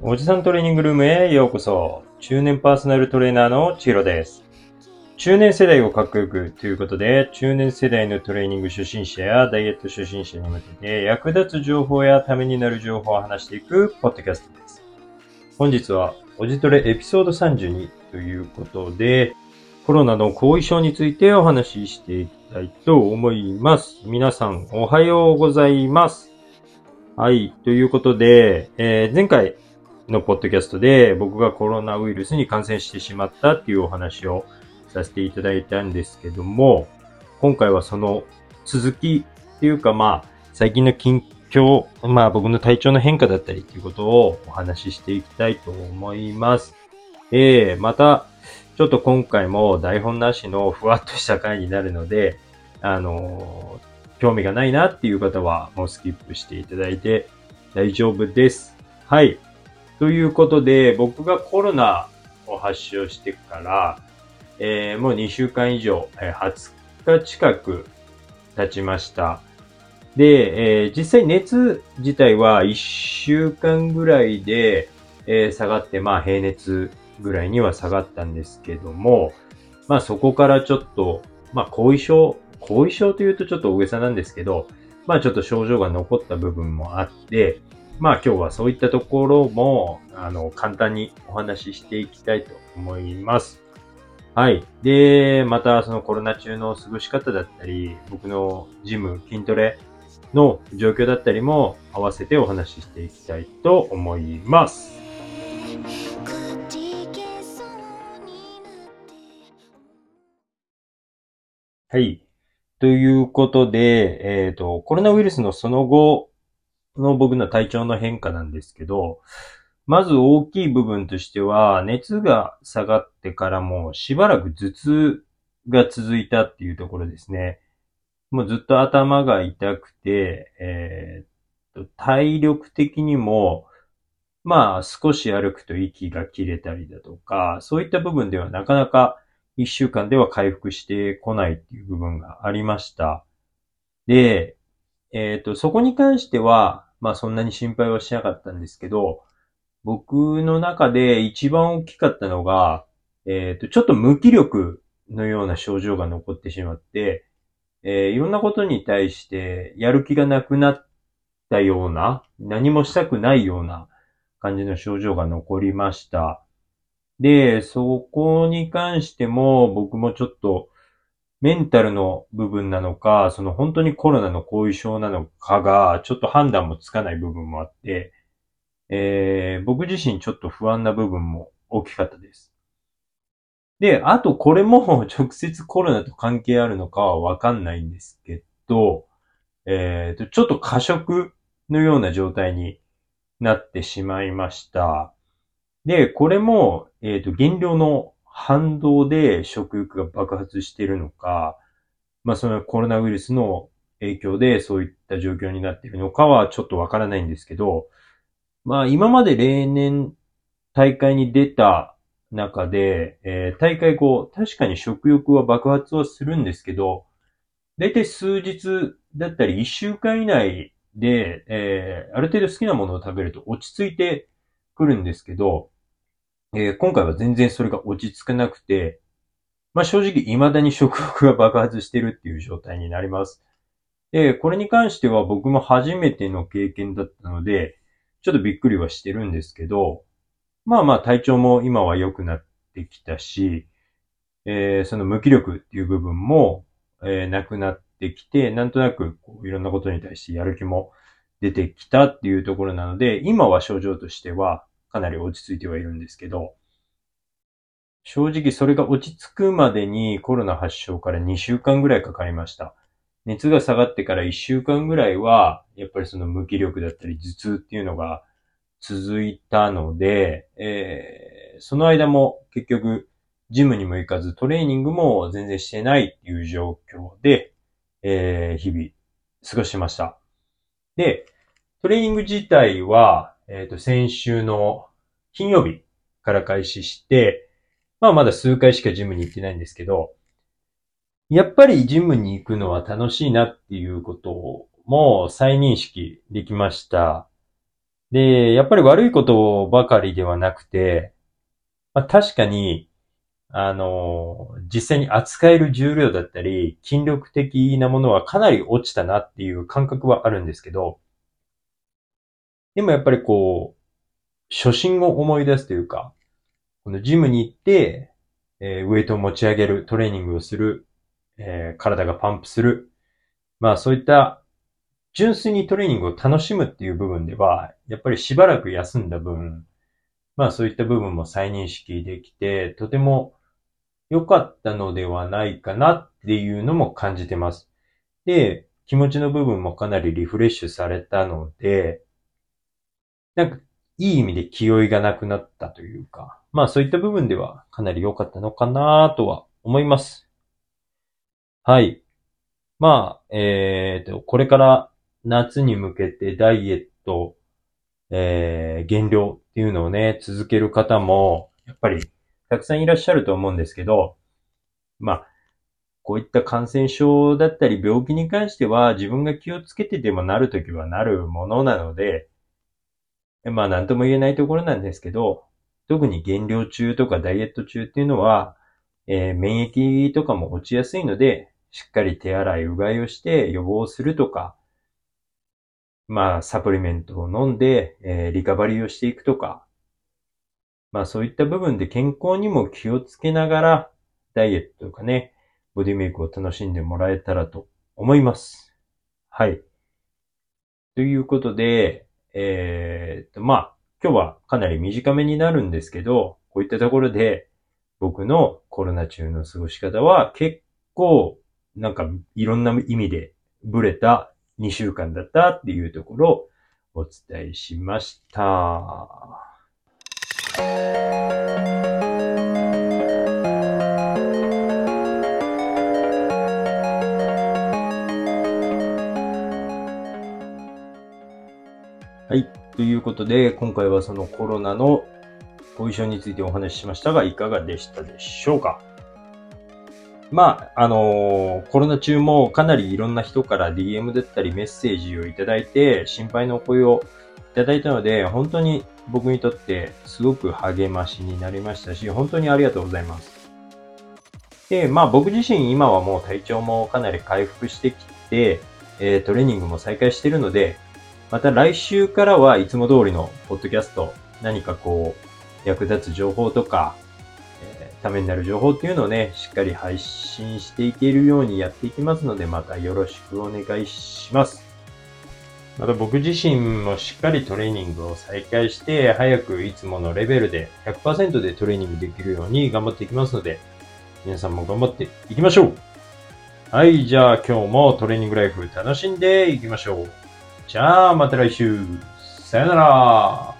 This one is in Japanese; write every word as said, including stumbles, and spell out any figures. おじさんトレーニングルームへようこそ。中年パーソナルトレーナーの千尋です。中年世代をかっこよくということで、中年世代のトレーニング初心者やダイエット初心者に向けて役立つ情報やためになる情報を話していくポッドキャストです。本日はおじトレエピソードさんじゅうにということで、コロナの後遺症についてお話ししていきたいと思います。皆さんおはようございます。はい、ということで、えー、前回のポッドキャストで僕がコロナウイルスに感染してしまったっていうお話をさせていただいたんですけども、今回はその続きっていうか、まあ最近の近況、まあ僕の体調の変化だったりっていうことをお話ししていきたいと思います。えー、またちょっと今回も台本なしのふわっとした回になるので、あのー、興味がないなっていう方はもうスキップしていただいて大丈夫です。はい。ということで、僕がコロナを発症してから、えー、もうにしゅうかん以上、はつか近く経ちました。で、えー、実際熱自体はいっしゅうかんぐらいで、えー、下がって、まあ平熱ぐらいには下がったんですけども、まあそこからちょっと、まあ後遺症、後遺症というとちょっと大げさなんですけど、まあちょっと症状が残った部分もあって、まあ今日はそういったところも、あの、簡単にお話ししていきたいと思います。はい。で、またそのコロナ中の過ごし方だったり、僕のジム、筋トレの状況だったりも合わせてお話ししていきたいと思います。はい。ということで、えっと、コロナウイルスのその後、の僕の体調の変化なんですけど、まず大きい部分としては、熱が下がってからもしばらく頭痛が続いたっていうところですね。もうずっと頭が痛くて、えー、体力的にも、まあ少し歩くと息が切れたりだとか、そういった部分ではなかなか一週間では回復してこないっていう部分がありました。で、えっと、そこに関しては、まあそんなに心配はしなかったんですけど、僕の中で一番大きかったのが、えっと、ちょっと無気力のような症状が残ってしまって、えー、いろんなことに対してやる気がなくなったような、何もしたくないような感じの症状が残りました。で、そこに関しても僕もちょっとメンタルの部分なのか、その本当にコロナの後遺症なのかが、ちょっと判断もつかない部分もあって、えー、僕自身ちょっと不安な部分も大きかったです。で、あとこれも直接コロナと関係あるのかはわかんないんですけど、えーと、ちょっと過食のような状態になってしまいました。で、これも、えーと、減量の反動で食欲が爆発しているのか、まあそのコロナウイルスの影響でそういった状況になっているのかはちょっとわからないんですけど、まあ今まで例年大会に出た中で、えー、大会後確かに食欲は爆発はするんですけど、だいたい数日だったりいっしゅうかん以内で、えー、ある程度好きなものを食べると落ち着いてくるんですけど、えー、今回は全然それが落ち着かなくて、まあ、正直未だに食欲が爆発してるっていう状態になります。で、これに関しては僕も初めての経験だったので、ちょっとびっくりはしてるんですけど、まあまあ体調も今は良くなってきたし、えー、その無気力っていう部分も、えー、なくなってきて、なんとなくこういろんなことに対してやる気も出てきたっていうところなので、今は症状としては、かなり落ち着いてはいるんですけど、正直それが落ち着くまでにコロナ発症からにしゅうかんぐらいかかりました。熱が下がってからいっしゅうかんぐらいは、やっぱりその無気力だったり頭痛っていうのが続いたので、えー、その間も結局ジムにも行かずトレーニングも全然してないっていう状況で、えー、日々過ごしました。で、トレーニング自体は、えっと、先週の金曜日から開始して、まあまだ数回しかジムに行ってないんですけど、やっぱりジムに行くのは楽しいなっていうことも再認識できました。で、やっぱり悪いことばかりではなくて、まあ、確かに、あの、実際に扱える重量だったり、筋力的なものはかなり落ちたなっていう感覚はあるんですけど、でもやっぱりこう、初心を思い出すというか、このジムに行って、えー、ウェイトを持ち上げる、トレーニングをする、えー、体がパンプする、まあそういった純粋にトレーニングを楽しむっていう部分では、やっぱりしばらく休んだ分、まあそういった部分も再認識できて、とても良かったのではないかなっていうのも感じてます。で、気持ちの部分もかなりリフレッシュされたので、なんかいい意味で気負いがなくなったというか、まあそういった部分ではかなり良かったのかなとは思います。はい。まあ、えーと、これから夏に向けてダイエット、えー、減量っていうのをね、続ける方も、やっぱりたくさんいらっしゃると思うんですけど、まあ、こういった感染症だったり病気に関しては自分が気をつけてでもなるときはなるものなので、まあ、なんとも言えないところなんですけど、特に減量中とかダイエット中っていうのは、えー、免疫とかも落ちやすいので、しっかり手洗い、うがいをして予防するとか、まあ、サプリメントを飲んで、えー、リカバリーをしていくとか、まあそういった部分で健康にも気をつけながら、ダイエットとかね、ボディメイクを楽しんでもらえたらと思います。はい。ということで、えーっと、まあ、今日はかなり短めになるんですけど、こういったところで、僕のコロナ中の過ごし方は結構、なんかいろんな意味でブレたにしゅうかんだったっていうところをお伝えしました。はい。ということで、今回はそのコロナの後遺症についてお話ししましたが、いかがでしたでしょうか？まあ、あのー、コロナ中もかなりいろんな人から ディーエム だったりメッセージをいただいて心配のお声をいただいたので、本当に僕にとってすごく励ましになりましたし、本当にありがとうございます。で、まあ僕自身今はもう体調もかなり回復してきて、えー、トレーニングも再開しているので、また来週からはいつも通りのポッドキャスト、何かこう役立つ情報とか、ためになる情報っていうのをね、しっかり配信していけるようにやっていきますので、またよろしくお願いします。また僕自身もしっかりトレーニングを再開して、早くいつものレベルで ひゃくパーセント でトレーニングできるように頑張っていきますので、皆さんも頑張っていきましょう。はい、じゃあ今日もトレーニングライフ楽しんでいきましょう。じゃあまた来週。さよなら。